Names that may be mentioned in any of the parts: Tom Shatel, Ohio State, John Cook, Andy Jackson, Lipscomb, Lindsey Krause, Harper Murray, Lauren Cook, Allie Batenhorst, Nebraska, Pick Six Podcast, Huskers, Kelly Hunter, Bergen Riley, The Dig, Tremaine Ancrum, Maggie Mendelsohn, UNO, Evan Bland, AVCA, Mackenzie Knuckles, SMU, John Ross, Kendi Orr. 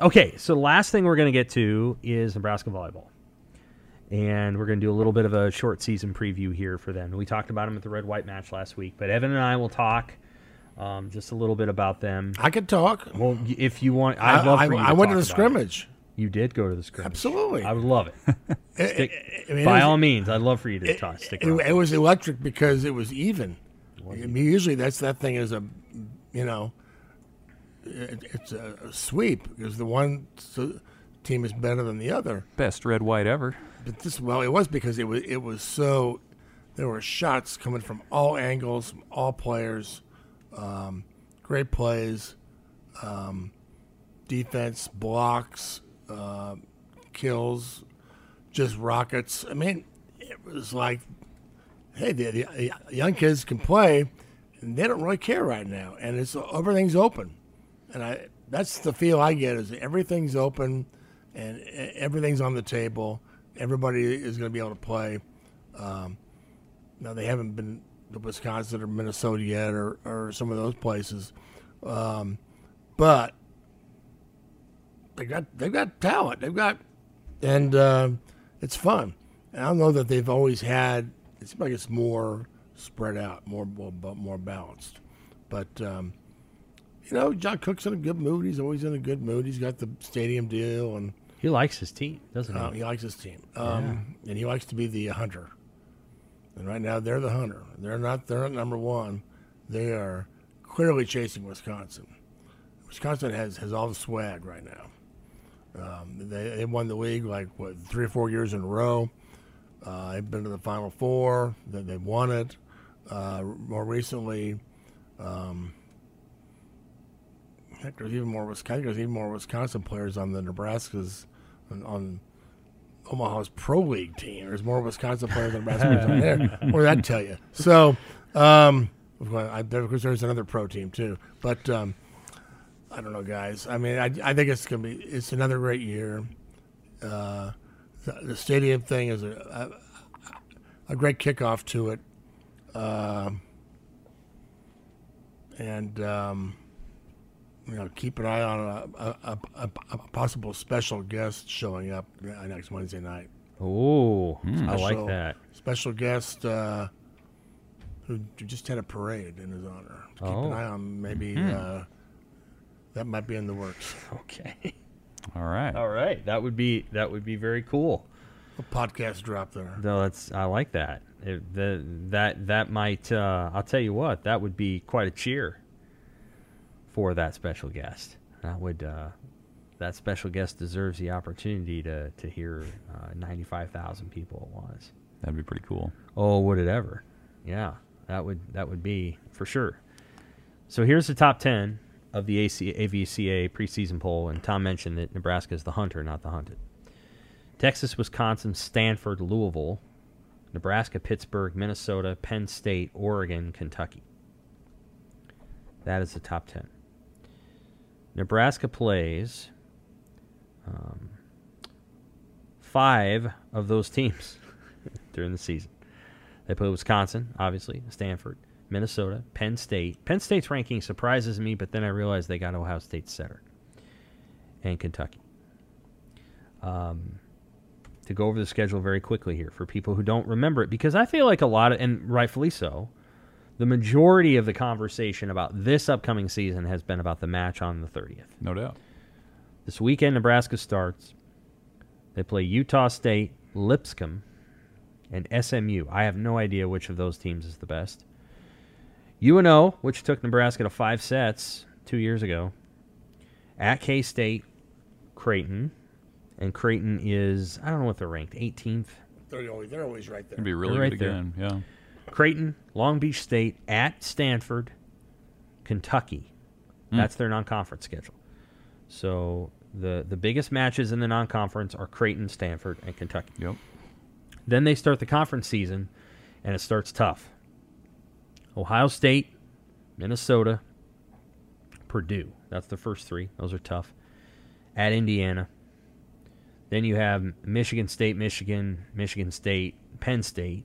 Okay, so the last thing we're going to get to is Nebraska volleyball. And we're going to do a little bit of a short season preview here for them. We talked about them at the red-white match last week, but Evan and I will talk just a little bit about them. I could talk. Well, if you want, I'd love for you to talk. I went to the scrimmage. You did go to the scrimmage. Absolutely. I would love it. By all means, I'd love for you to talk. It was electric because it was even. I mean, usually that thing is a, you know, it's a sweep because the one team is better than the other. Best red-white ever. But this, well, it was because it was so, there were shots coming from all angles, from all players, great plays, defense, blocks, kills, just rockets. I mean, it was like, hey, the young kids can play, and they don't really care right now, and it's everything's open. And that's the feel I get is everything's open and everything's on the table. Everybody is going to be able to play. Now, they haven't been to Wisconsin or Minnesota yet or some of those places. But they've got talent. And it's fun. And I don't know that they've always had – it seems like it's more spread out, more balanced. But, you know, John Cook's in a good mood. He's always in a good mood. He's got the stadium deal and – he likes his team, doesn't he? He likes his team, yeah. And he likes to be the hunter. And right now, they're the hunter. They're not number one. They are clearly chasing Wisconsin. Wisconsin has all the swag right now. They won the league like 3 or 4 years in a row. They've been to the Final Four. They've won it. More recently, there's even more Wisconsin players on the Nebraska's on Omaha's Pro League team. There's more Wisconsin players than Nebraska players on there. What did that tell you? So, there's another pro team too. But I don't know, guys. I mean, I think it's gonna be another great year. The stadium thing is a great kickoff to it, You know, keep an eye on a possible special guest showing up next Wednesday night. Oh, I like that. Special guest who just had a parade in his honor. Keep an eye on maybe that might be in the works. Okay. All right. That would be very cool. A podcast drop there. No, I like that. That might. I'll tell you what. That would be quite a cheer. For that special guest, that special guest deserves the opportunity to hear 95,000 people at once. That'd be pretty cool. Oh, would it ever? Yeah, that would be for sure. So here's the top 10 of the AVCA preseason poll, and Tom mentioned that Nebraska is the hunter, not the hunted. Texas, Wisconsin, Stanford, Louisville, Nebraska, Pittsburgh, Minnesota, Penn State, Oregon, Kentucky. That is the top 10. Nebraska plays 5 of those teams during the season. They play Wisconsin, obviously, Stanford, Minnesota, Penn State. Penn State's ranking surprises me, but then I realize they got Ohio State center and Kentucky. To go over the schedule very quickly here for people who don't remember it, because I feel like a lot of, and rightfully so, the majority of the conversation about this upcoming season has been about the match on the 30th. No doubt. This weekend, Nebraska starts. They play Utah State, Lipscomb, and SMU. I have no idea which of those teams is the best. UNO, which took Nebraska to 5 sets 2 years ago. At K-State, Creighton. And Creighton is, I don't know what they're ranked, 18th. They're always right there. It'd be really right good again, yeah. Creighton, Long Beach State, at Stanford, Kentucky. That's their non-conference schedule. So The biggest matches in the non-conference are Creighton, Stanford, and Kentucky. Yep. Then they start the conference season, and it starts tough. Ohio State, Minnesota, Purdue. That's the first three. Those are tough. At Indiana. Then you have Michigan State, Michigan State, Penn State,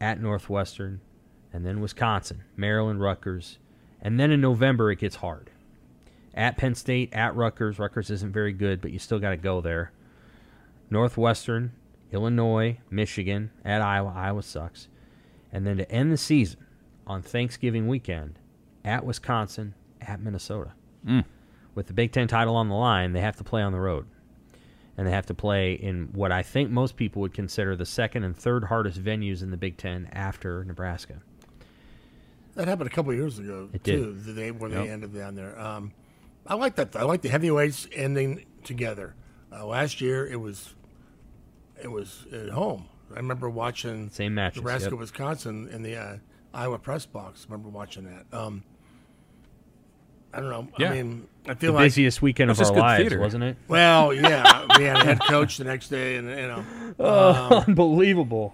at Northwestern, and then Wisconsin, Maryland, Rutgers. And then in November it gets hard. At Penn State, at Rutgers. Rutgers isn't very good, but you still got to go there. Northwestern, Illinois, Michigan, at Iowa. Iowa sucks. And then to end the season on Thanksgiving weekend, at Wisconsin, at Minnesota. With the Big Ten title on the line, they have to play on the road. And they have to play in what I think most people would consider the second and third hardest venues in the Big Ten after Nebraska. That happened a couple of years ago, too. The day when they ended down there. I like that. I like the heavyweights ending together. Last year, it was at home. I remember watching same matches, Nebraska, Wisconsin, in the Iowa press box. I remember watching that. I don't know. Yeah. I mean, I feel like the busiest weekend of our lives, wasn't it? Well, yeah. We had a head coach the next day, and unbelievable.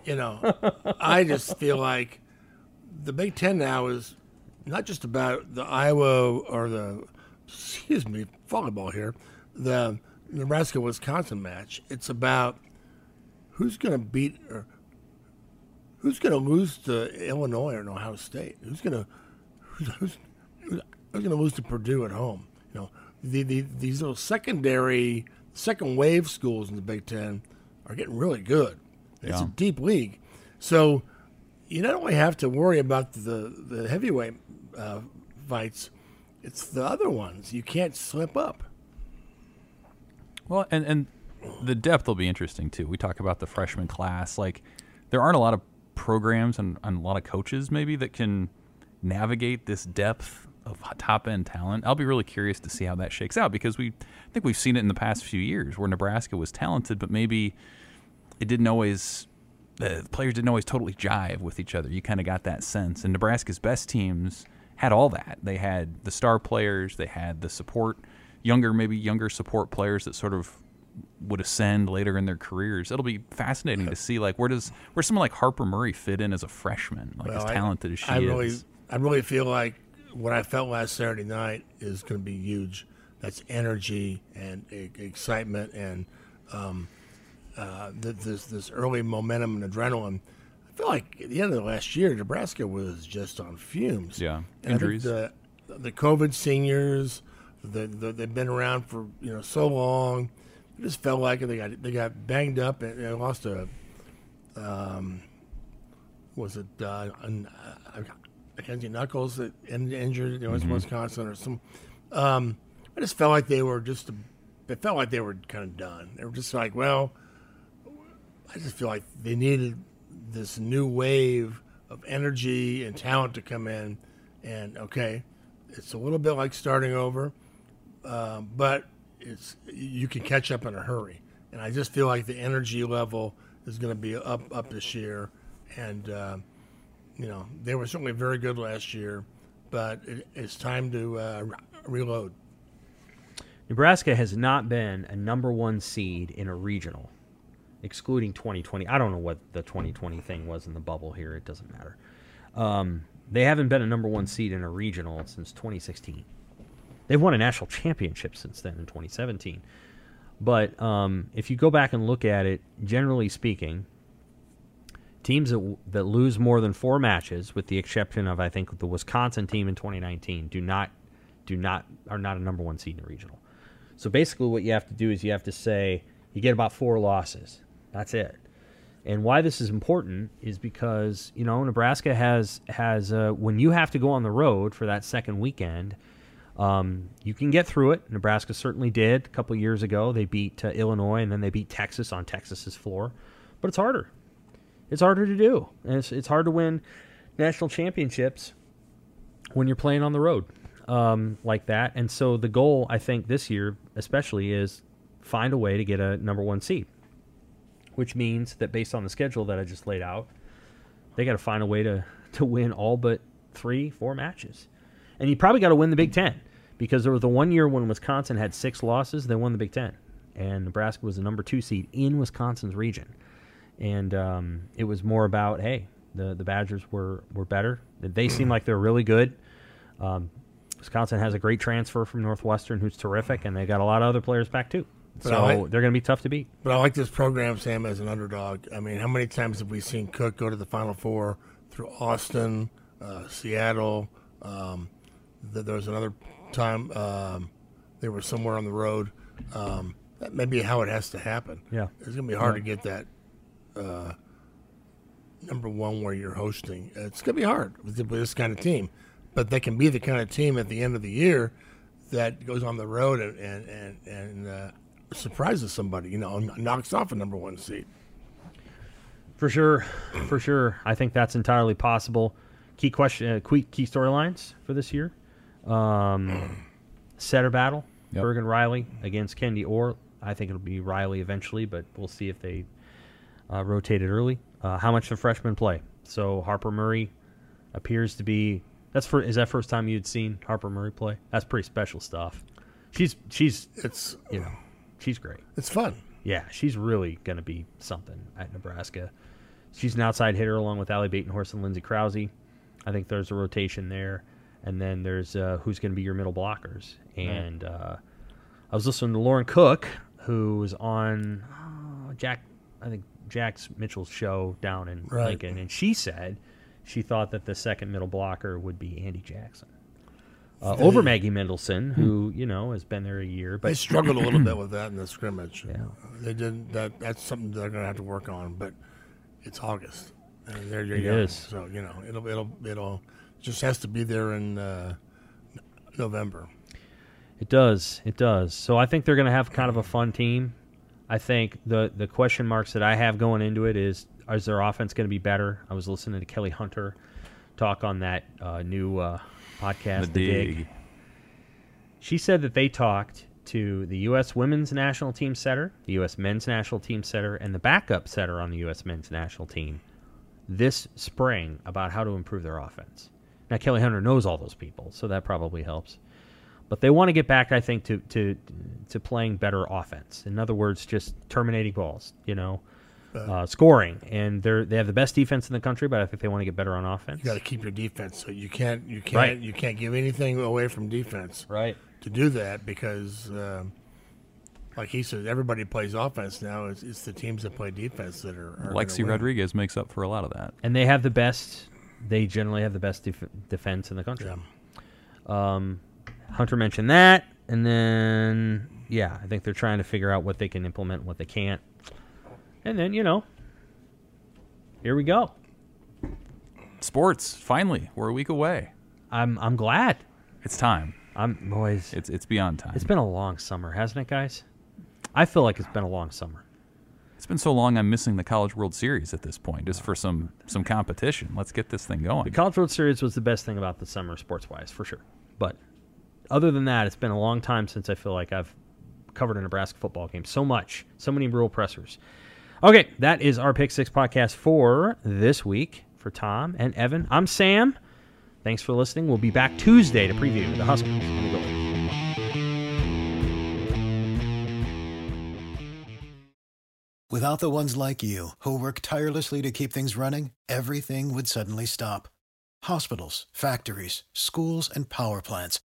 I just feel like the Big Ten now is not just about the Iowa or the volleyball here, the Nebraska-Wisconsin match. It's about who's going to beat or who's going to lose to Illinois or Ohio State. Who's going to lose to Purdue at home? These little second wave schools in the Big Ten are getting really good. It's a deep league, so you not only have to worry about the heavyweight fights, it's the other ones. You can't slip up. Well, and the depth will be interesting too. We talk about the freshman class. Like, there aren't a lot of programs and a lot of coaches maybe that can navigate this depth of top-end talent. I'll be really curious to see how that shakes out, because I think we've seen it in the past few years where Nebraska was talented, but maybe it didn't always – the players didn't always totally jive with each other. You kind of got that sense. And Nebraska's best teams had all that. They had the star players. They had the support, younger support players that sort of would ascend later in their careers. It'll be fascinating to see, like, where someone like Harper Murray fit in as a freshman, like as talented as she is. I really feel like what I felt last Saturday night is going to be huge. That's energy and excitement and this early momentum and adrenaline. I feel like at the end of the last year, Nebraska was just on fumes. Yeah, injuries. The COVID seniors, they've been around for so long. It just felt like they got banged up and lost a Mackenzie Knuckles that injured in Wisconsin or some. I just felt like it felt like they were kind of done. They were just like, well, I just feel like they needed this new wave of energy and talent to come in. And it's a little bit like starting over, but you can catch up in a hurry. And I just feel like the energy level is going to be up this year, and. They were certainly very good last year, but it's time to reload. Nebraska has not been a number one seed in a regional, excluding 2020. I don't know what the 2020 thing was in the bubble here. It doesn't matter. They haven't been a number one seed in a regional since 2016. They've won a national championship since then in 2017. But if you go back and look at it, generally speaking, teams that lose more than four matches, with the exception of, I think, the Wisconsin team in 2019, are not a number one seed in the regional. So basically what you have to do is you have to say you get about four losses. That's it. And why this is important is because, Nebraska has when you have to go on the road for that second weekend, you can get through it. Nebraska certainly did a couple years ago. They beat Illinois, and then they beat Texas on Texas's floor. But it's harder. It's harder to do. It's hard to win national championships when you're playing on the road like that. And so the goal, I think, this year especially is find a way to get a number one seed, which means that based on the schedule that I just laid out, they got to find a way to win all but 3-4 matches. And you probably got to win the Big Ten, because there was the one year when Wisconsin had 6 losses, they won the Big Ten. And Nebraska was the number 2 seed in Wisconsin's region. And it was more about, hey, the Badgers were better. They seem like they're really good. Wisconsin has a great transfer from Northwestern who's terrific, and they got a lot of other players back too. But so they're going to be tough to beat. But I like this program, Sam, as an underdog. I mean, how many times have we seen Cook go to the Final Four through Austin, Seattle? There was another time they were somewhere on the road. That may be how it has to happen. Yeah, it's going to be hard to get that number one where you're hosting. It's going to be hard with this kind of team. But they can be the kind of team at the end of the year that goes on the road and surprises somebody, you know, knocks off a number one seed. For sure, for sure. I think that's entirely possible. Key question, key storylines for this year: setter battle, Bergen Riley against Kendi Orr. I think it'll be Riley eventually, but we'll see if they rotate it early. How much the freshmen play? So Harper Murray appears to be. Is that first time you'd seen Harper Murray play? That's pretty special stuff. She's great. It's fun. Yeah, she's really going to be something at Nebraska. She's an outside hitter along with Allie Batenhorst and Lindsey Krause. I think there's a rotation there, and then there's who's going to be your middle blockers. And I was listening to Lauren Cook, who was on Jack Mitchell's show down in Lincoln, and she said she thought that the second middle blocker would be Andy Jackson over Maggie Mendelsohn, who has been there a year. But they struggled a little bit with that in the scrimmage. Yeah, they didn't. That's something they're going to have to work on. But it's August, and there you go. So it'll just has to be there in November. It does. It does. So I think they're going to have kind of a fun team. I think the question marks that I have going into it is. Is their offense going to be better? I was listening to Kelly Hunter talk on that new podcast, The Dig. She said that they talked to the U.S. women's national team setter, the U.S. men's national team setter, and the backup setter on the U.S. men's national team this spring about how to improve their offense. Now, Kelly Hunter knows all those people, so that probably helps. But they want to get back, I think, to playing better offense. In other words, just terminating balls, scoring, and they have the best defense in the country, but I think they want to get better on offense. You got to keep your defense, so you can't give anything away from defense. Right. To do that, because like he said, everybody plays offense now. It's the teams that play defense that are Lexi Rodriguez makes up for a lot of that, and they have the best. They generally have the best defense in the country. Yeah. Hunter mentioned that, and then I think they're trying to figure out what they can implement, and what they can't. And then, here we go. Sports, finally. We're a week away. I'm glad. It's time. Boys. It's beyond time. It's been a long summer, hasn't it, guys? I feel like it's been a long summer. It's been so long I'm missing the College World Series at this point, just for some competition. Let's get this thing going. The College World Series was the best thing about the summer sports-wise, for sure. But other than that, it's been a long time since I feel like I've covered a Nebraska football game. So much. So many rural pressers. Okay, that is our Pick Six podcast for this week. For Tom and Evan, I'm Sam. Thanks for listening. We'll be back Tuesday to preview the Huskers. Without the ones like you, who work tirelessly to keep things running, everything would suddenly stop. Hospitals, factories, schools, and power plants,